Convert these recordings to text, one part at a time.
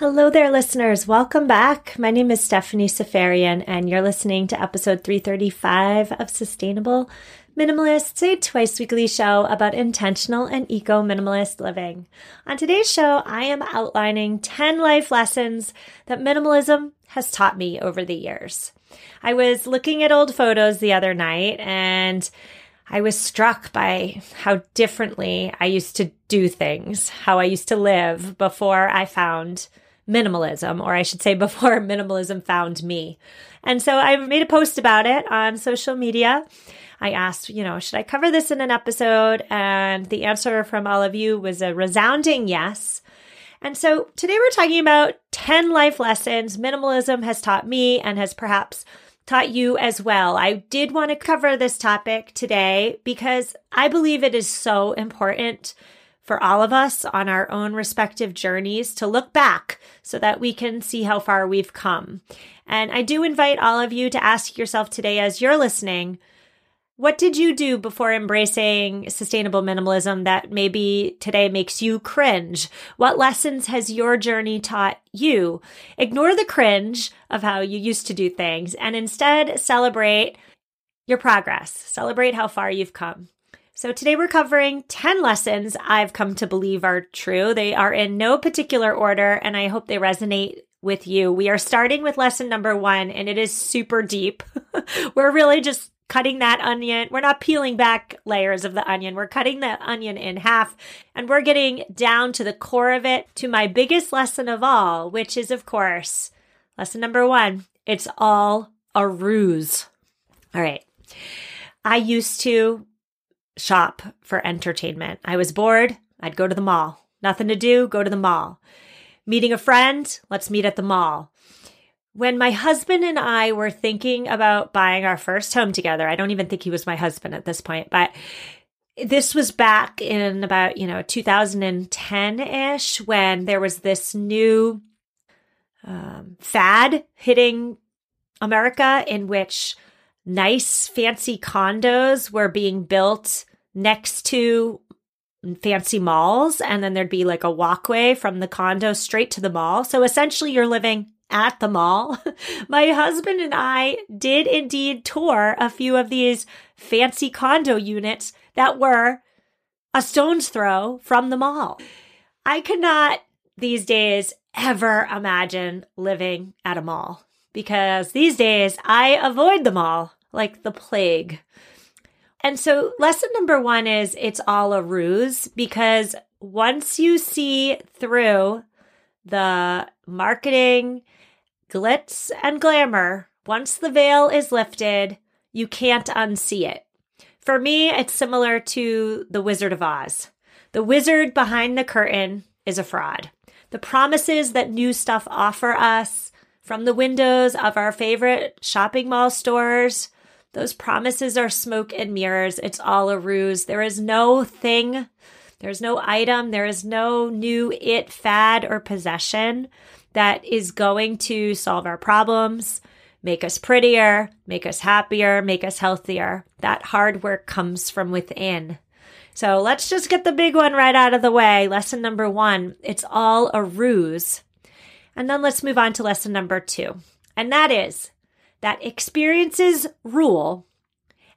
Hello there, listeners. Welcome back. My name is Stephanie Safarian, and you're listening to episode 335 of Sustainable Minimalists, a twice-weekly show about intentional and eco-minimalist living. On today's show, I am outlining 10 life lessons that minimalism has taught me over the years. I was looking at old photos the other night, and I was struck by how differently I used to do things, how I used to live before I found minimalism, or I should say before minimalism found me. And so I made a post about it on social media. I asked, should I cover this in an episode? And the answer from all of you was a resounding yes. And so today we're talking about 10 life lessons minimalism has taught me and has perhaps taught you as well. I did want to cover this topic today because I believe it is so important for all of us on our own respective journeys to look back so that we can see how far we've come. And I do invite all of you to ask yourself today as you're listening, what did you do before embracing sustainable minimalism that maybe today makes you cringe? What lessons has your journey taught you? Ignore the cringe of how you used to do things and instead celebrate your progress. Celebrate how far you've come. So today we're covering 10 lessons I've come to believe are true. They are in no particular order, and I hope they resonate with you. We are starting with lesson number 1, and it is super deep. We're really just cutting that onion. We're not peeling back layers of the onion. We're cutting the onion in half, and we're getting down to the core of it, to my biggest lesson of all, which is, of course, lesson number 1, it's all a ruse. All right. I used to shop for entertainment. I was bored. I'd go to the mall. Nothing to do, go to the mall. Meeting a friend, let's meet at the mall. When my husband and I were thinking about buying our first home together, I don't even think he was my husband at this point, but this was back in about, 2010-ish, when there was this new fad hitting America in which nice, fancy condos were being built next to fancy malls, and then there'd be like a walkway from the condo straight to the mall. So essentially, you're living at the mall. My husband and I did indeed tour a few of these fancy condo units that were a stone's throw from the mall. I could not these days ever imagine living at a mall, because these days I avoid the mall like the plague. And so lesson number 1 is it's all a ruse, because once you see through the marketing glitz and glamour, once the veil is lifted, you can't unsee it. For me, it's similar to The Wizard of Oz. The wizard behind the curtain is a fraud. The promises that new stuff offer us from the windows of our favorite shopping mall stores, those promises are smoke and mirrors. It's all a ruse. There is no thing, there's no item, there is no new it, fad, or possession that is going to solve our problems, make us prettier, make us happier, make us healthier. That hard work comes from within. So let's just get the big one right out of the way. Lesson number 1, it's all a ruse. And then let's move on to lesson number 2. And that is that experiences rule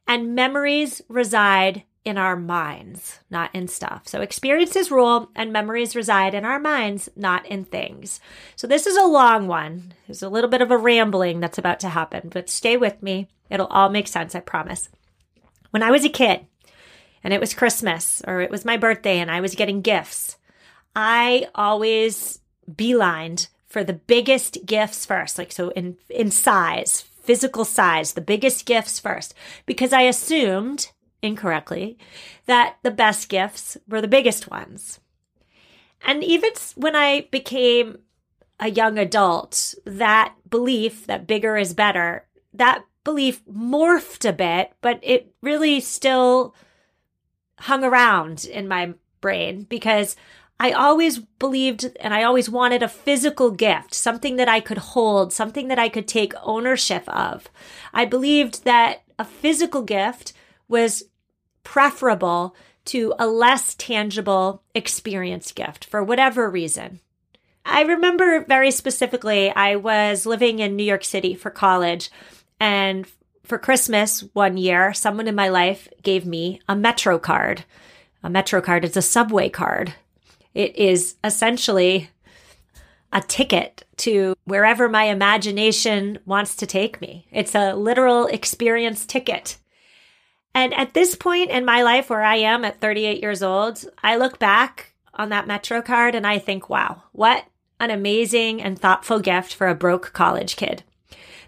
and memories reside in our minds, not in stuff. So experiences rule and memories reside in our minds, not in things. So this is a long one. There's a little bit of a rambling that's about to happen, but stay with me. It'll all make sense, I promise. When I was a kid and it was Christmas or it was my birthday and I was getting gifts, I always beelined for the biggest gifts first, like so in size, physical size, the biggest gifts first, because I assumed incorrectly that the best gifts were the biggest ones. And even when I became a young adult, that belief that bigger is better, that belief morphed a bit, but it really still hung around in my brain, because I always believed and I always wanted a physical gift, something that I could hold, something that I could take ownership of. I believed that a physical gift was preferable to a less tangible experience gift for whatever reason. I remember very specifically, I was living in New York City for college, and for Christmas one year, someone in my life gave me a Metro card. A Metro card is a subway card. It is essentially a ticket to wherever my imagination wants to take me. It's a literal experience ticket. And at this point in my life where I am at 38 years old, I look back on that Metro card and I think, wow, what an amazing and thoughtful gift for a broke college kid.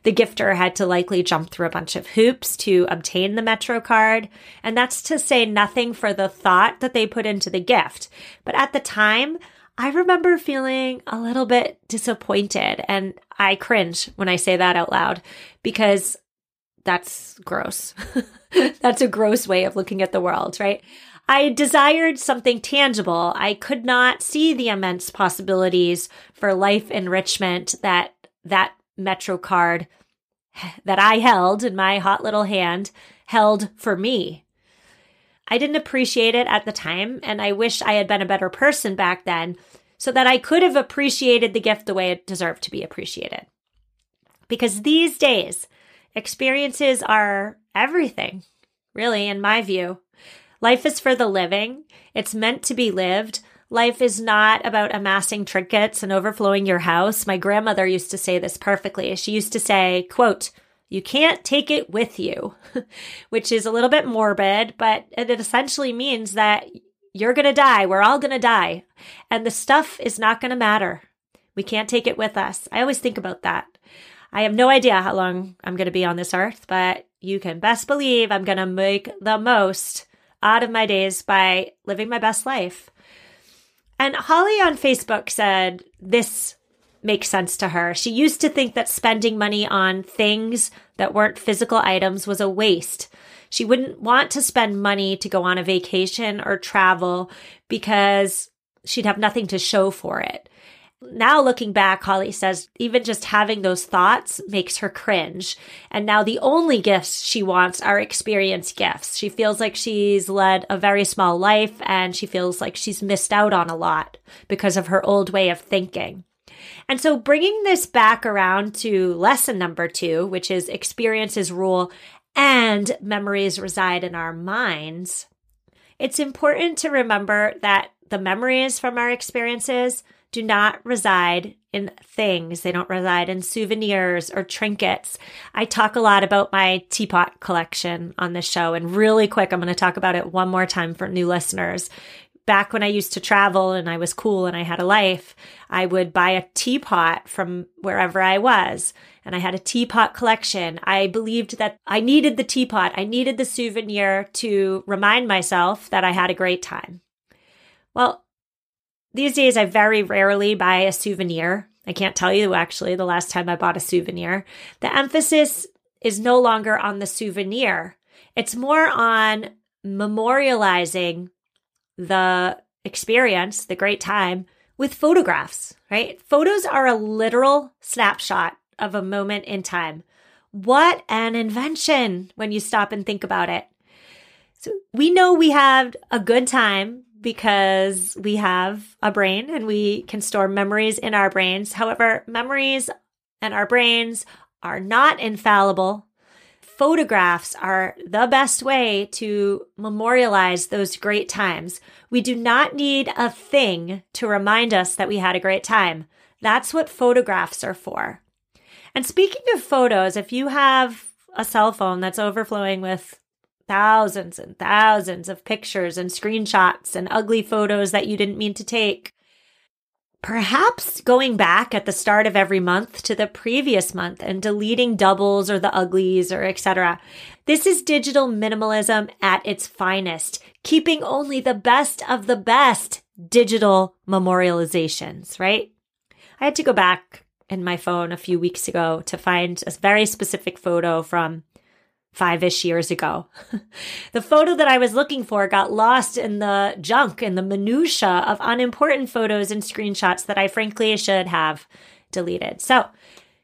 The gifter had to likely jump through a bunch of hoops to obtain the Metro card, and that's to say nothing for the thought that they put into the gift. But at the time, I remember feeling a little bit disappointed, and I cringe when I say that out loud because that's gross. That's a gross way of looking at the world, right? I desired something tangible. I could not see the immense possibilities for life enrichment that Metro card that I held in my hot little hand held for me. I didn't appreciate it at the time, and I wish I had been a better person back then so that I could have appreciated the gift the way it deserved to be appreciated. Because these days, experiences are everything, really, in my view. Life is for the living. It's meant to be lived. Life is not about amassing trinkets and overflowing your house. My grandmother used to say this perfectly. She used to say, quote, "You can't take it with you," which is a little bit morbid, but it essentially means that you're going to die. We're all going to die. And the stuff is not going to matter. We can't take it with us. I always think about that. I have no idea how long I'm going to be on this earth, but you can best believe I'm going to make the most out of my days by living my best life. And Holly on Facebook said this makes sense to her. She used to think that spending money on things that weren't physical items was a waste. She wouldn't want to spend money to go on a vacation or travel because she'd have nothing to show for it. Now looking back, Holly says even just having those thoughts makes her cringe. And now the only gifts she wants are experience gifts. She feels like she's led a very small life and she feels like she's missed out on a lot because of her old way of thinking. And so bringing this back around to lesson number 2, which is experiences rule and memories reside in our minds, it's important to remember that the memories from our experiences do not reside in things. They don't reside in souvenirs or trinkets. I talk a lot about my teapot collection on the show, and really quick, I'm going to talk about it one more time for new listeners. Back when I used to travel and I was cool and I had a life, I would buy a teapot from wherever I was, and I had a teapot collection. I believed that I needed the teapot. I needed the souvenir to remind myself that I had a great time. Well, these days, I very rarely buy a souvenir. I can't tell you, actually, the last time I bought a souvenir. The emphasis is no longer on the souvenir. It's more on memorializing the experience, the great time, with photographs, right? Photos are a literal snapshot of a moment in time. What an invention when you stop and think about it. So we know we had a good time because we have a brain and we can store memories in our brains. However, memories and our brains are not infallible. Photographs are the best way to memorialize those great times. We do not need a thing to remind us that we had a great time. That's what photographs are for. And speaking of photos, if you have a cell phone that's overflowing with thousands and thousands of pictures and screenshots and ugly photos that you didn't mean to take, perhaps going back at the start of every month to the previous month and deleting doubles or the uglies or etc. This is digital minimalism at its finest, keeping only the best of the best digital memorializations, right? I had to go back in my phone a few weeks ago to find a very specific photo from 5-ish years ago. The photo that I was looking for got lost in the junk and the minutia of unimportant photos and screenshots that I frankly should have deleted. So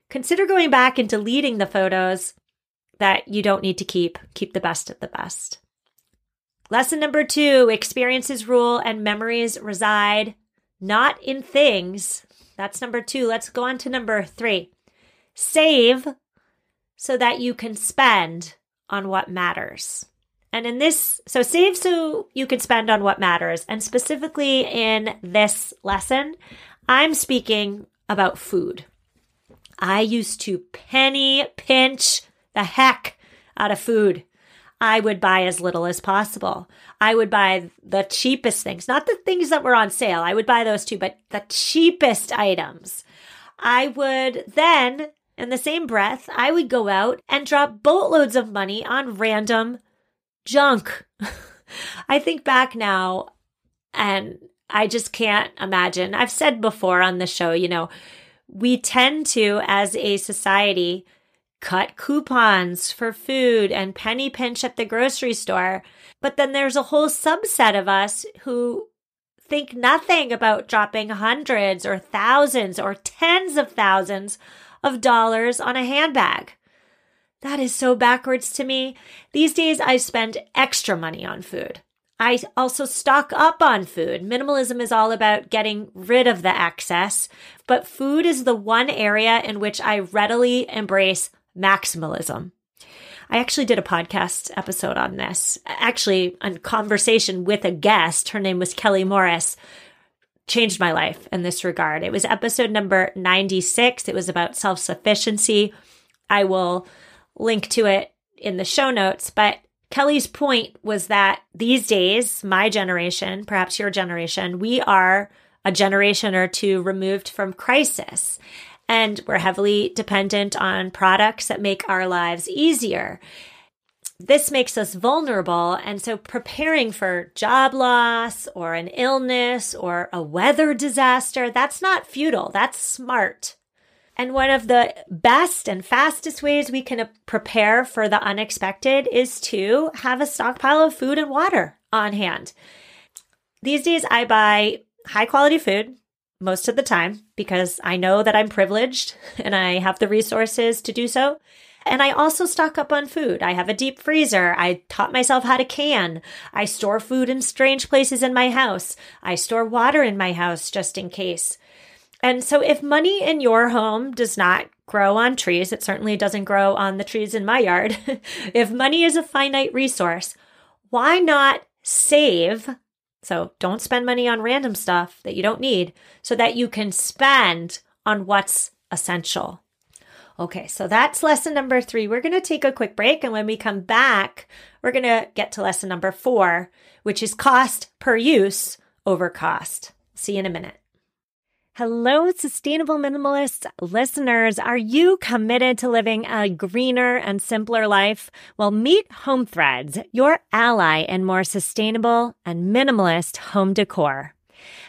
consider going back and deleting the photos that you don't need to keep. Keep the best of the best. Lesson number 2, experiences rule and memories reside not in things. That's number 2. Let's go on to number 3. Save so that you can spend on what matters. And in this, so save so you can spend on what matters. And specifically in this lesson, I'm speaking about food. I used to penny pinch the heck out of food. I would buy as little as possible. I would buy the cheapest things, not the things that were on sale. I would buy those too, but the cheapest items. I would then, in the same breath, I would go out and drop boatloads of money on random junk. I think back now and I just can't imagine. I've said before on the show, you know, we tend to, as a society, cut coupons for food and penny pinch at the grocery store. But then there's a whole subset of us who think nothing about dropping hundreds or thousands or tens of thousands of dollars on a handbag. That is so backwards to me. These days, I spend extra money on food. I also stock up on food. Minimalism is all about getting rid of the excess, but food is the one area in which I readily embrace maximalism. I actually did a podcast episode on this, actually a conversation with a guest. Her name was Kelly Morris. Changed my life in this regard. It was episode number 96. It was about self-sufficiency. I will link to it in the show notes, but Kelly's point was that these days, my generation, perhaps your generation, we are a generation or two removed from crisis, and we're heavily dependent on products that make our lives easier. This makes us vulnerable, and so preparing for job loss or an illness or a weather disaster, that's not futile, that's smart. And one of the best and fastest ways we can prepare for the unexpected is to have a stockpile of food and water on hand. These days, I buy high quality food most of the time because I know that I'm privileged and I have the resources to do so. And I also stock up on food. I have a deep freezer. I taught myself how to can. I store food in strange places in my house. I store water in my house just in case. And so if money in your home does not grow on trees, it certainly doesn't grow on the trees in my yard. If money is a finite resource, why not save? So don't spend money on random stuff that you don't need so that you can spend on what's essential. Okay, so that's lesson number 3. We're going to take a quick break. And when we come back, we're going to get to lesson number 4, which is cost per use over cost. See you in a minute. Hello, Sustainable Minimalist listeners. Are you committed to living a greener and simpler life? Well, meet Home Threads, your ally in more sustainable and minimalist home decor.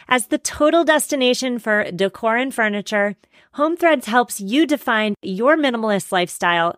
As the total destination for decor and furniture, Home Threads helps you define your minimalist lifestyle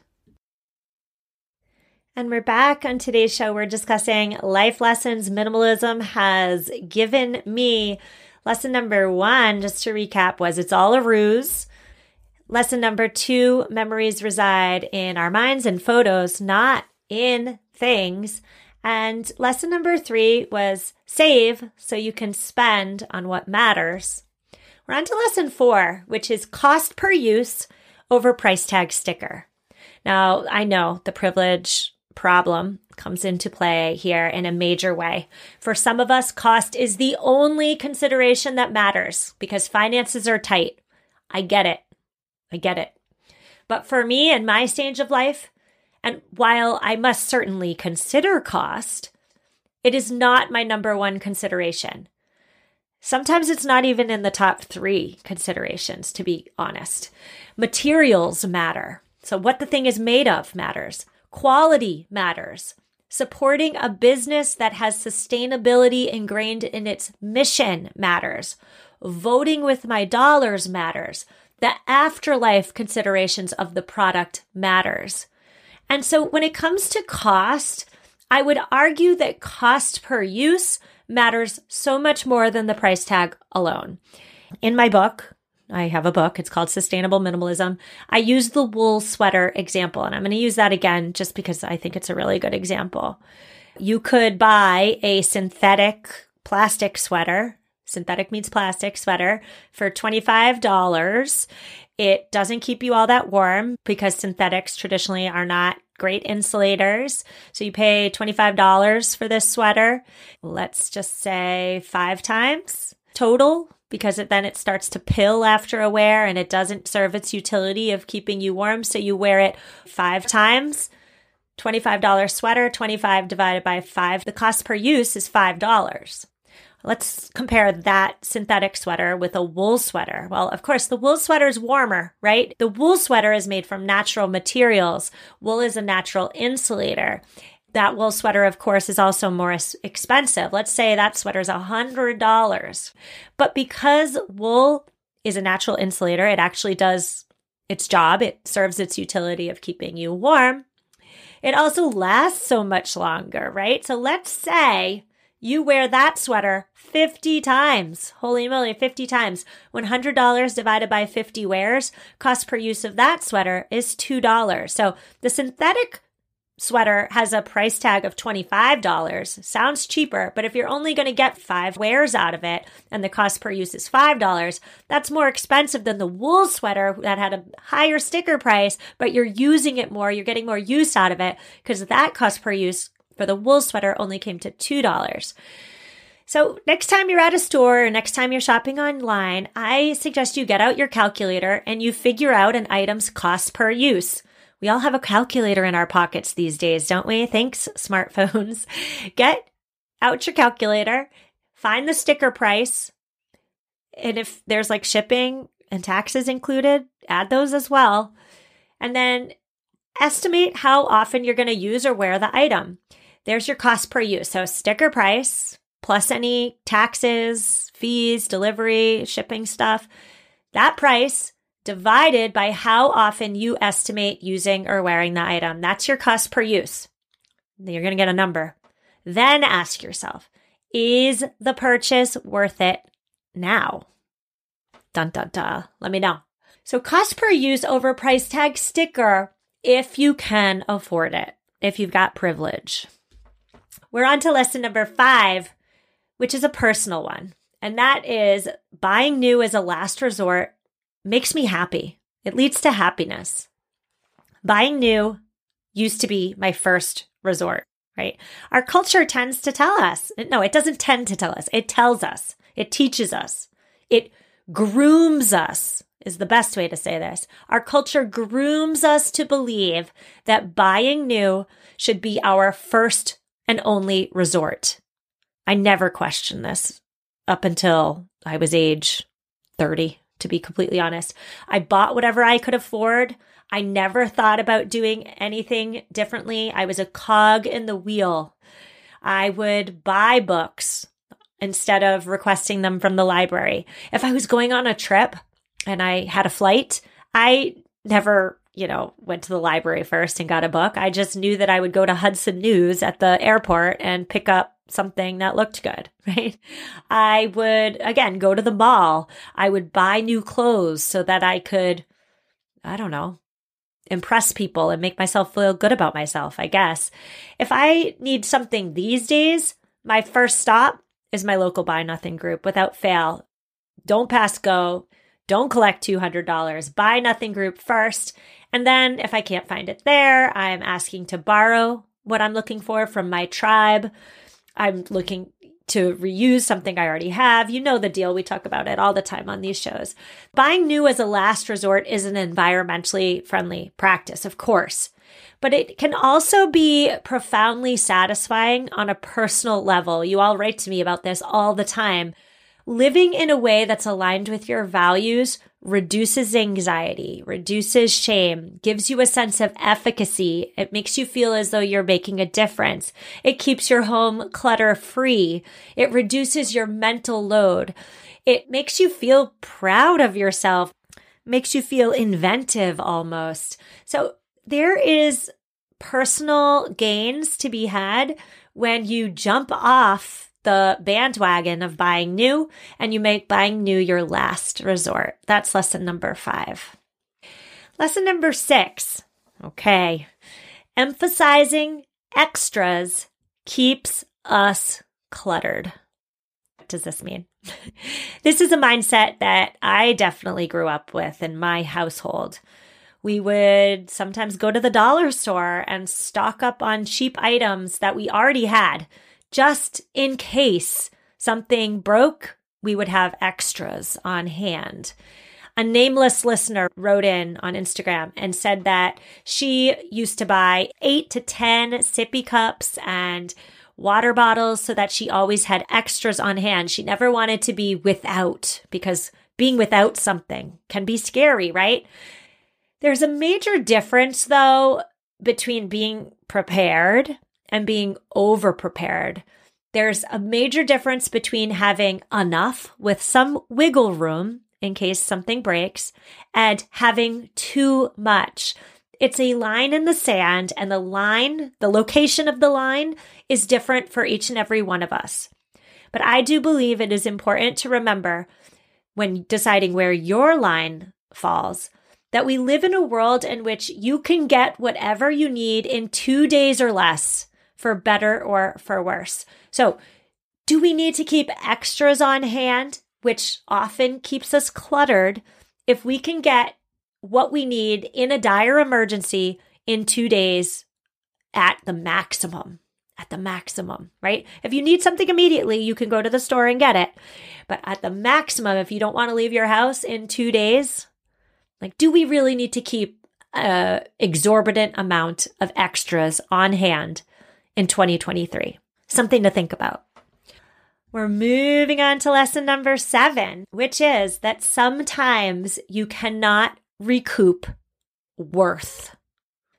And we're back. On today's show, we're discussing life lessons minimalism has given me. Lesson number 1, just to recap, was it's all a ruse. Lesson number 2, memories reside in our minds and photos, not in things. And lesson number 3 was save so you can spend on what matters. We're on to lesson 4, which is cost per use over price tag sticker. Now, I know the privilege problem comes into play here in a major way. For some of us, cost is the only consideration that matters because finances are tight. I get it. But for me and my stage of life, and while I must certainly consider cost, it is not my number one consideration. Sometimes it's not even in the top 3 considerations, to be honest. Materials matter. So what the thing is made of matters. Quality matters. Supporting a business that has sustainability ingrained in its mission matters. Voting with my dollars matters. The afterlife considerations of the product matters. And so when it comes to cost, I would argue that cost per use matters so much more than the price tag alone. In my book, I have a book, it's called Sustainable Minimalism. I use the wool sweater example, and I'm going to use that again just because I think it's a really good example. You could buy a synthetic plastic sweater. Synthetic means plastic sweater for $25. It doesn't keep you all that warm because synthetics traditionally are not great insulators. So you pay $25 for this sweater. Let's just say 5 times total, because then it starts to pill after a wear and it doesn't serve its utility of keeping you warm. So you wear it 5 times. $25 sweater, 25 divided by 5. The cost per use is $5. Let's compare that synthetic sweater with a wool sweater. Well, of course, the wool sweater is warmer, right? The wool sweater is made from natural materials. Wool is a natural insulator. That wool sweater, of course, is also more expensive. Let's say that sweater is $100. But because wool is a natural insulator, it actually does its job. It serves its utility of keeping you warm. It also lasts so much longer, right? So let's say you wear that sweater 50 times. Holy moly, 50 times. $100 divided by 50 wears. Cost per use of that sweater is $2. So the synthetic sweater has a price tag of $25. Sounds cheaper, but if you're only going to get 5 wears out of it and the cost per use is $5, that's more expensive than the wool sweater that had a higher sticker price, but you're using it more, you're getting more use out of it because that cost per use for the wool sweater only came to $2. So next time you're at a store or next time you're shopping online, I suggest you get out your calculator and you figure out an item's cost per use. We all have a calculator in our pockets these days, don't we? Thanks, smartphones. Get out your calculator, find the sticker price, and if there's like shipping and taxes included, add those as well. And then estimate how often you're going to use or wear the item. There's your cost per use. So sticker price plus any taxes, fees, delivery, shipping stuff, that price divided by how often you estimate using or wearing the item. That's your cost per use. You're going to get a number. Then ask yourself, is the purchase worth it now? Dun, dun, dun. Let me know. So cost per use over price tag sticker if you can afford it, if you've got privilege. We're on to lesson number 5, which is a personal one. And that is buying new as a last resort makes me happy. It leads to happiness. Buying new used to be my first resort, right? Our culture tends to tell us. No, it doesn't tend to tell us. It tells us. It teaches us. It grooms us is the best way to say this. Our culture grooms us to believe that buying new should be our first and only resort. I never questioned this up until I was age 30, to be completely honest. I bought whatever I could afford. I never thought about doing anything differently. I was a cog in the wheel. I would buy books instead of requesting them from the library. If I was going on a trip and I had a flight, I never, went to the library first and got a book. I just knew that I would go to Hudson News at the airport and pick up something that looked good, right? I would, again, go to the mall. I would buy new clothes so that I could, impress people and make myself feel good about myself, I guess. If I need something these days, my first stop is my local Buy Nothing group without fail. Don't pass go. Don't collect $200. Buy Nothing group first. And then if I can't find it there, I'm asking to borrow what I'm looking for from my tribe. I'm looking to reuse something I already have. You know the deal. We talk about it all the time on these shows. Buying new as a last resort is an environmentally friendly practice, of course, but it can also be profoundly satisfying on a personal level. You all write to me about this all the time. Living in a way that's aligned with your values reduces anxiety, reduces shame, gives you a sense of efficacy. It makes you feel as though you're making a difference. It keeps your home clutter-free. It reduces your mental load. It makes you feel proud of yourself, makes you feel inventive almost. So there is personal gains to be had when you jump off the bandwagon of buying new, and you make buying new your last resort. That's lesson number 5. Lesson number 6, emphasizing extras keeps us cluttered. What does this mean? This is a mindset that I definitely grew up with in my household. We would sometimes go to the dollar store and stock up on cheap items that we already had. Just in case something broke, we would have extras on hand. A nameless listener wrote in on Instagram and said that she used to buy 8 to 10 sippy cups and water bottles so that she always had extras on hand. She never wanted to be without, because being without something can be scary, right? There's a major difference, though, between being prepared and being over-prepared. There's a major difference between having enough with some wiggle room in case something breaks and having too much. It's a line in the sand, and the location of the line is different for each and every one of us. But I do believe it is important to remember when deciding where your line falls that we live in a world in which you can get whatever you need in 2 days or less, for better or for worse. So do we need to keep extras on hand, which often keeps us cluttered, if we can get what we need in a dire emergency in 2 days at the maximum, right? If you need something immediately, you can go to the store and get it. But at the maximum, if you don't want to leave your house in 2 days, do we really need to keep an exorbitant amount of extras on hand in 2023. Something to think about. We're moving on to lesson number 7, which is that sometimes you cannot recoup worth.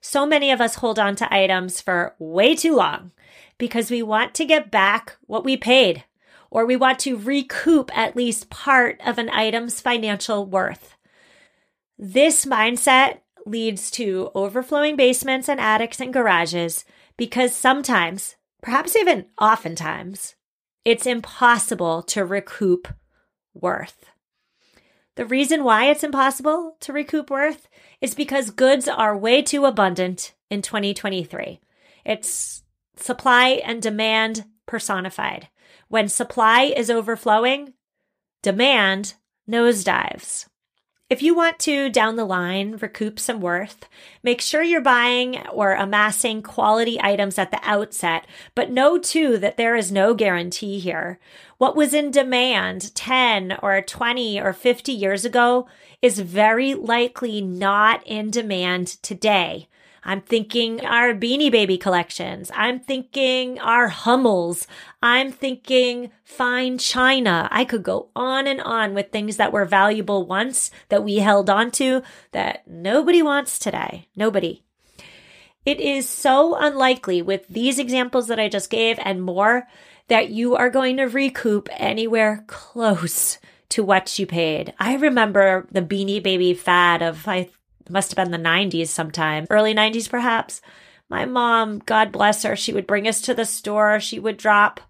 So many of us hold on to items for way too long because we want to get back what we paid, or we want to recoup at least part of an item's financial worth. This mindset leads to overflowing basements and attics and garages, because sometimes, perhaps even oftentimes, it's impossible to recoup worth. The reason why it's impossible to recoup worth is because goods are way too abundant in 2023. It's supply and demand personified. When supply is overflowing, demand nosedives. If you want to, down the line, recoup some worth, make sure you're buying or amassing quality items at the outset, but know too that there is no guarantee here. What was in demand 10 or 20 or 50 years ago is very likely not in demand today. I'm thinking our Beanie Baby collections. I'm thinking our Hummels. I'm thinking fine china. I could go on and on with things that were valuable once that we held on to that nobody wants today. Nobody. It is so unlikely with these examples that I just gave and more that you are going to recoup anywhere close to what you paid. I remember the Beanie Baby fad of, it must have been the 90s sometime, early 90s perhaps. My mom, God bless her, she would bring us to the store. She would drop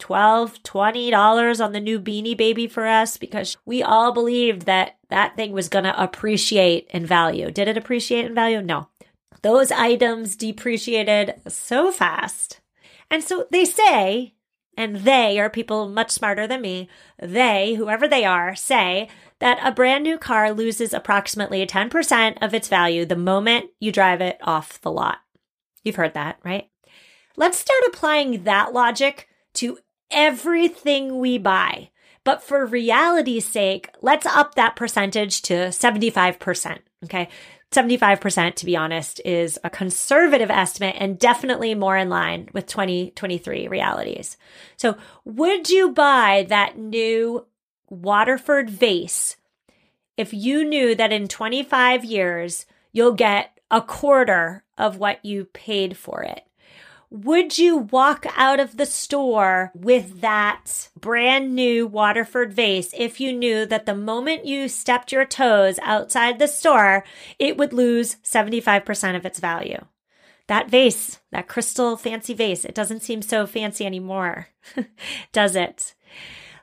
$12, $20 on the new Beanie Baby for us because we all believed that that thing was going to appreciate in value. Did it appreciate in value? No. Those items depreciated so fast. And so they say, and they are people much smarter than me, they, whoever they are, say that a brand new car loses approximately 10% of its value the moment you drive it off the lot. You've heard that, right? Let's start applying that logic to everything we buy. But for reality's sake, let's up that percentage to 75%, okay? 75%, to be honest, is a conservative estimate and definitely more in line with 2023 realities. So would you buy that new Waterford vase if you knew that in 25 years, you'll get a quarter of what you paid for it? Would you walk out of the store with that brand new Waterford vase if you knew that the moment you stepped your toes outside the store, it would lose 75% of its value? That vase, that crystal fancy vase, it doesn't seem so fancy anymore, does it?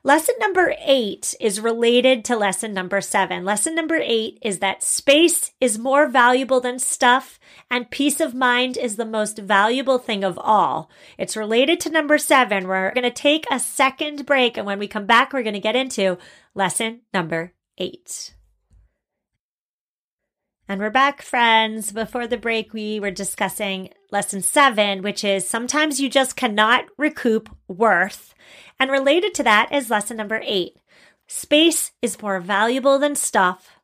Lesson number 8 is related to lesson number 7. Lesson number 8 is that space is more valuable than stuff, and peace of mind is the most valuable thing of all. It's related to number 7. We're going to take a second break, and when we come back, we're going to get into lesson number 8. And we're back, friends. Before the break, we were discussing lesson 7, which is sometimes you just cannot recoup worth. And related to that is lesson number 8. Space is more valuable than stuff,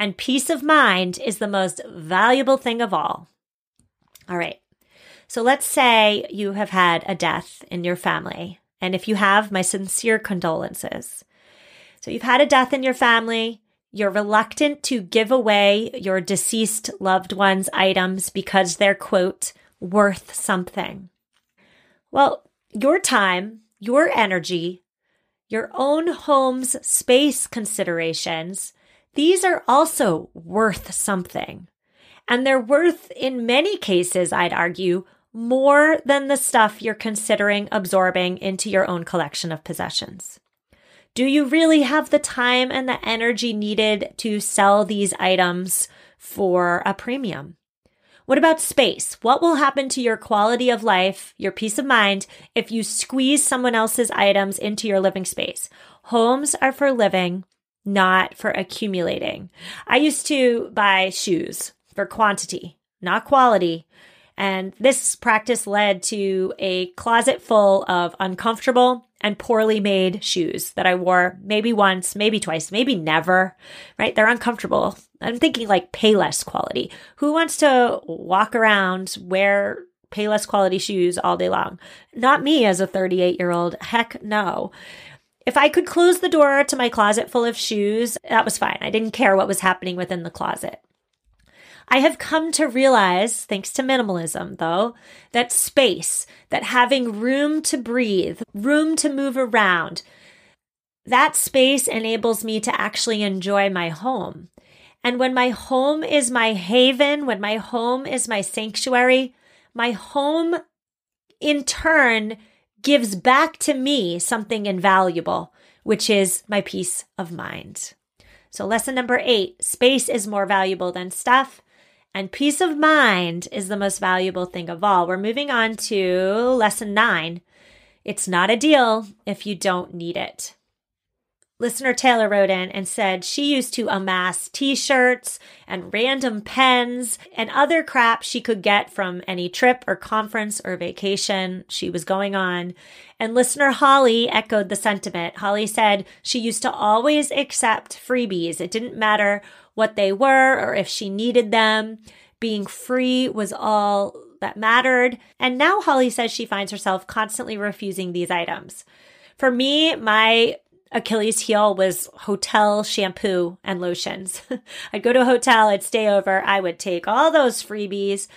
and peace of mind is the most valuable thing of all. All right. So let's say you have had a death in your family. And if you have, my sincere condolences. So you've had a death in your family. You're reluctant to give away your deceased loved one's items because they're, quote, worth something. Well, your time, your energy, your own home's space considerations, these are also worth something. And they're worth, in many cases, I'd argue, more than the stuff you're considering absorbing into your own collection of possessions. Do you really have the time and the energy needed to sell these items for a premium? What about space? What will happen to your quality of life, your peace of mind, if you squeeze someone else's items into your living space? Homes are for living, not for accumulating. I used to buy shoes for quantity, not quality. And this practice led to a closet full of uncomfortable and poorly made shoes that I wore maybe once, maybe twice, maybe never, right? They're uncomfortable. I'm thinking like Payless quality. Who wants to walk around, wear Payless quality shoes all day long? Not me as a 38-year-old. Heck no. If I could close the door to my closet full of shoes, that was fine. I didn't care what was happening within the closet. I have come to realize, thanks to minimalism though, that space, that having room to breathe, room to move around, that space enables me to actually enjoy my home. And when my home is my haven, when my home is my sanctuary, my home in turn gives back to me something invaluable, which is my peace of mind. So lesson number 8, space is more valuable than stuff. And peace of mind is the most valuable thing of all. We're moving on to lesson 9. It's not a deal if you don't need it. Listener Taylor wrote in and said she used to amass t-shirts and random pens and other crap she could get from any trip or conference or vacation she was going on. And listener Holly echoed the sentiment. Holly said she used to always accept freebies. It didn't matter what they were or if she needed them. Being free was all that mattered. And now Holly says she finds herself constantly refusing these items. For me, my Achilles heel was hotel shampoo and lotions. I'd go to a hotel, I'd stay over, I would take all those freebies.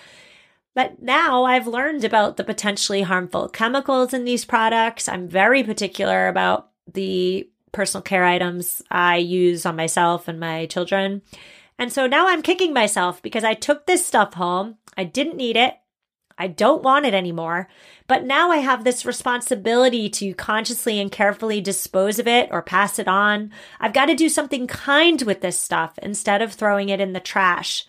But now I've learned about the potentially harmful chemicals in these products. I'm very particular about the personal care items I use on myself and my children. And so now I'm kicking myself because I took this stuff home. I didn't need it. I don't want it anymore, but now I have this responsibility to consciously and carefully dispose of it or pass it on. I've got to do something kind with this stuff instead of throwing it in the trash.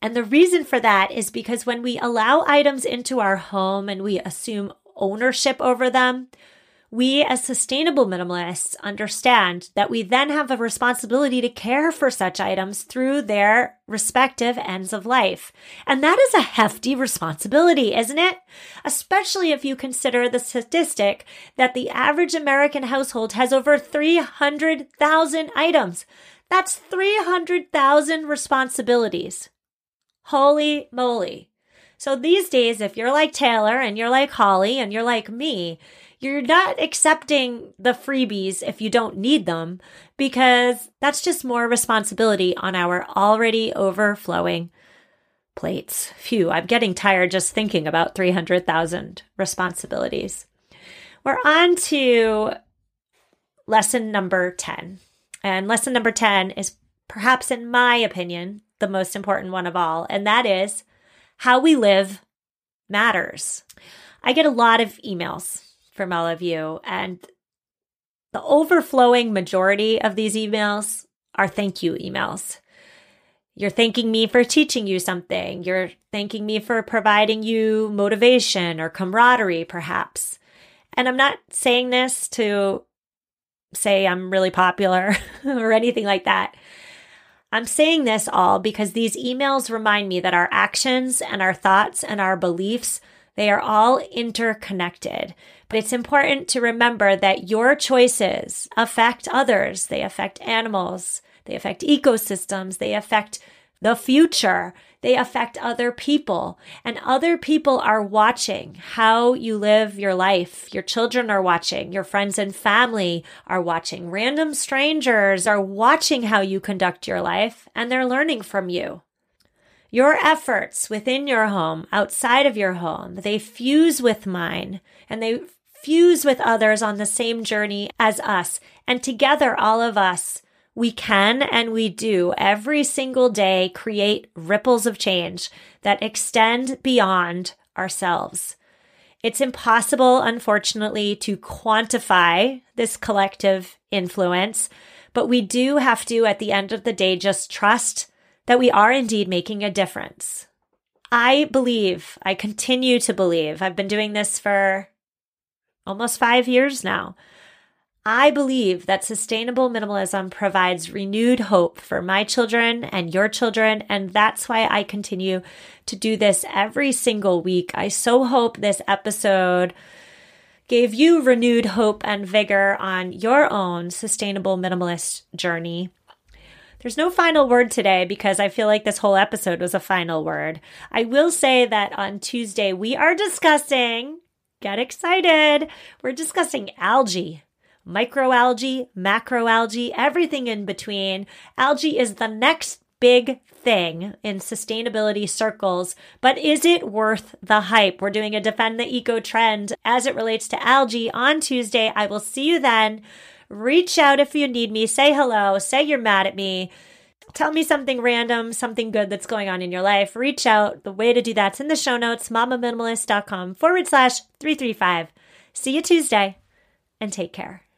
And the reason for that is because when we allow items into our home and we assume ownership over them, we as sustainable minimalists understand that we then have a responsibility to care for such items through their respective ends of life. And that is a hefty responsibility, isn't it? Especially if you consider the statistic that the average American household has over 300,000 items. That's 300,000 responsibilities. Holy moly. So these days, if you're like Taylor and you're like Holly and you're like me, you're not accepting the freebies if you don't need them, because that's just more responsibility on our already overflowing plates. Phew, I'm getting tired just thinking about 300,000 responsibilities. We're on to lesson number 10. And lesson number 10 is perhaps, in my opinion, the most important one of all, and that is how we live matters. I get a lot of emails from all of you, and the overflowing majority of these emails are thank you emails. You're thanking me for teaching you something. You're thanking me for providing you motivation or camaraderie, perhaps. And I'm not saying this to say I'm really popular or anything like that. I'm saying this all because these emails remind me that our actions and our thoughts and our beliefs, they are all interconnected. But it's important to remember that your choices affect others. They affect animals. They affect ecosystems. They affect the future. They affect other people. And other people are watching how you live your life. Your children are watching. Your friends and family are watching. Random strangers are watching how you conduct your life, and they're learning from you. Your efforts within your home, outside of your home, they fuse with mine, and they fuse with others on the same journey as us. And together, all of us, we can and we do every single day create ripples of change that extend beyond ourselves. It's impossible, unfortunately, to quantify this collective influence, but we do have to, at the end of the day, just trust that we are indeed making a difference. I continue to believe, I've been doing this for almost 5 years now. I believe that sustainable minimalism provides renewed hope for my children and your children, and that's why I continue to do this every single week. I so hope this episode gave you renewed hope and vigor on your own sustainable minimalist journey. There's no final word today because I feel like this whole episode was a final word. I will say that on Tuesday, we are discussing, get excited, we're discussing algae, microalgae, macroalgae, everything in between. Algae is the next big thing in sustainability circles, but is it worth the hype? We're doing a Defend the Eco Trend as it relates to algae on Tuesday. I will see you then. Reach out if you need me. Say hello. Say you're mad at me. Tell me something random, something good that's going on in your life. Reach out. The way to do that's in the show notes, mamaminimalist.com/335. See you Tuesday, and take care.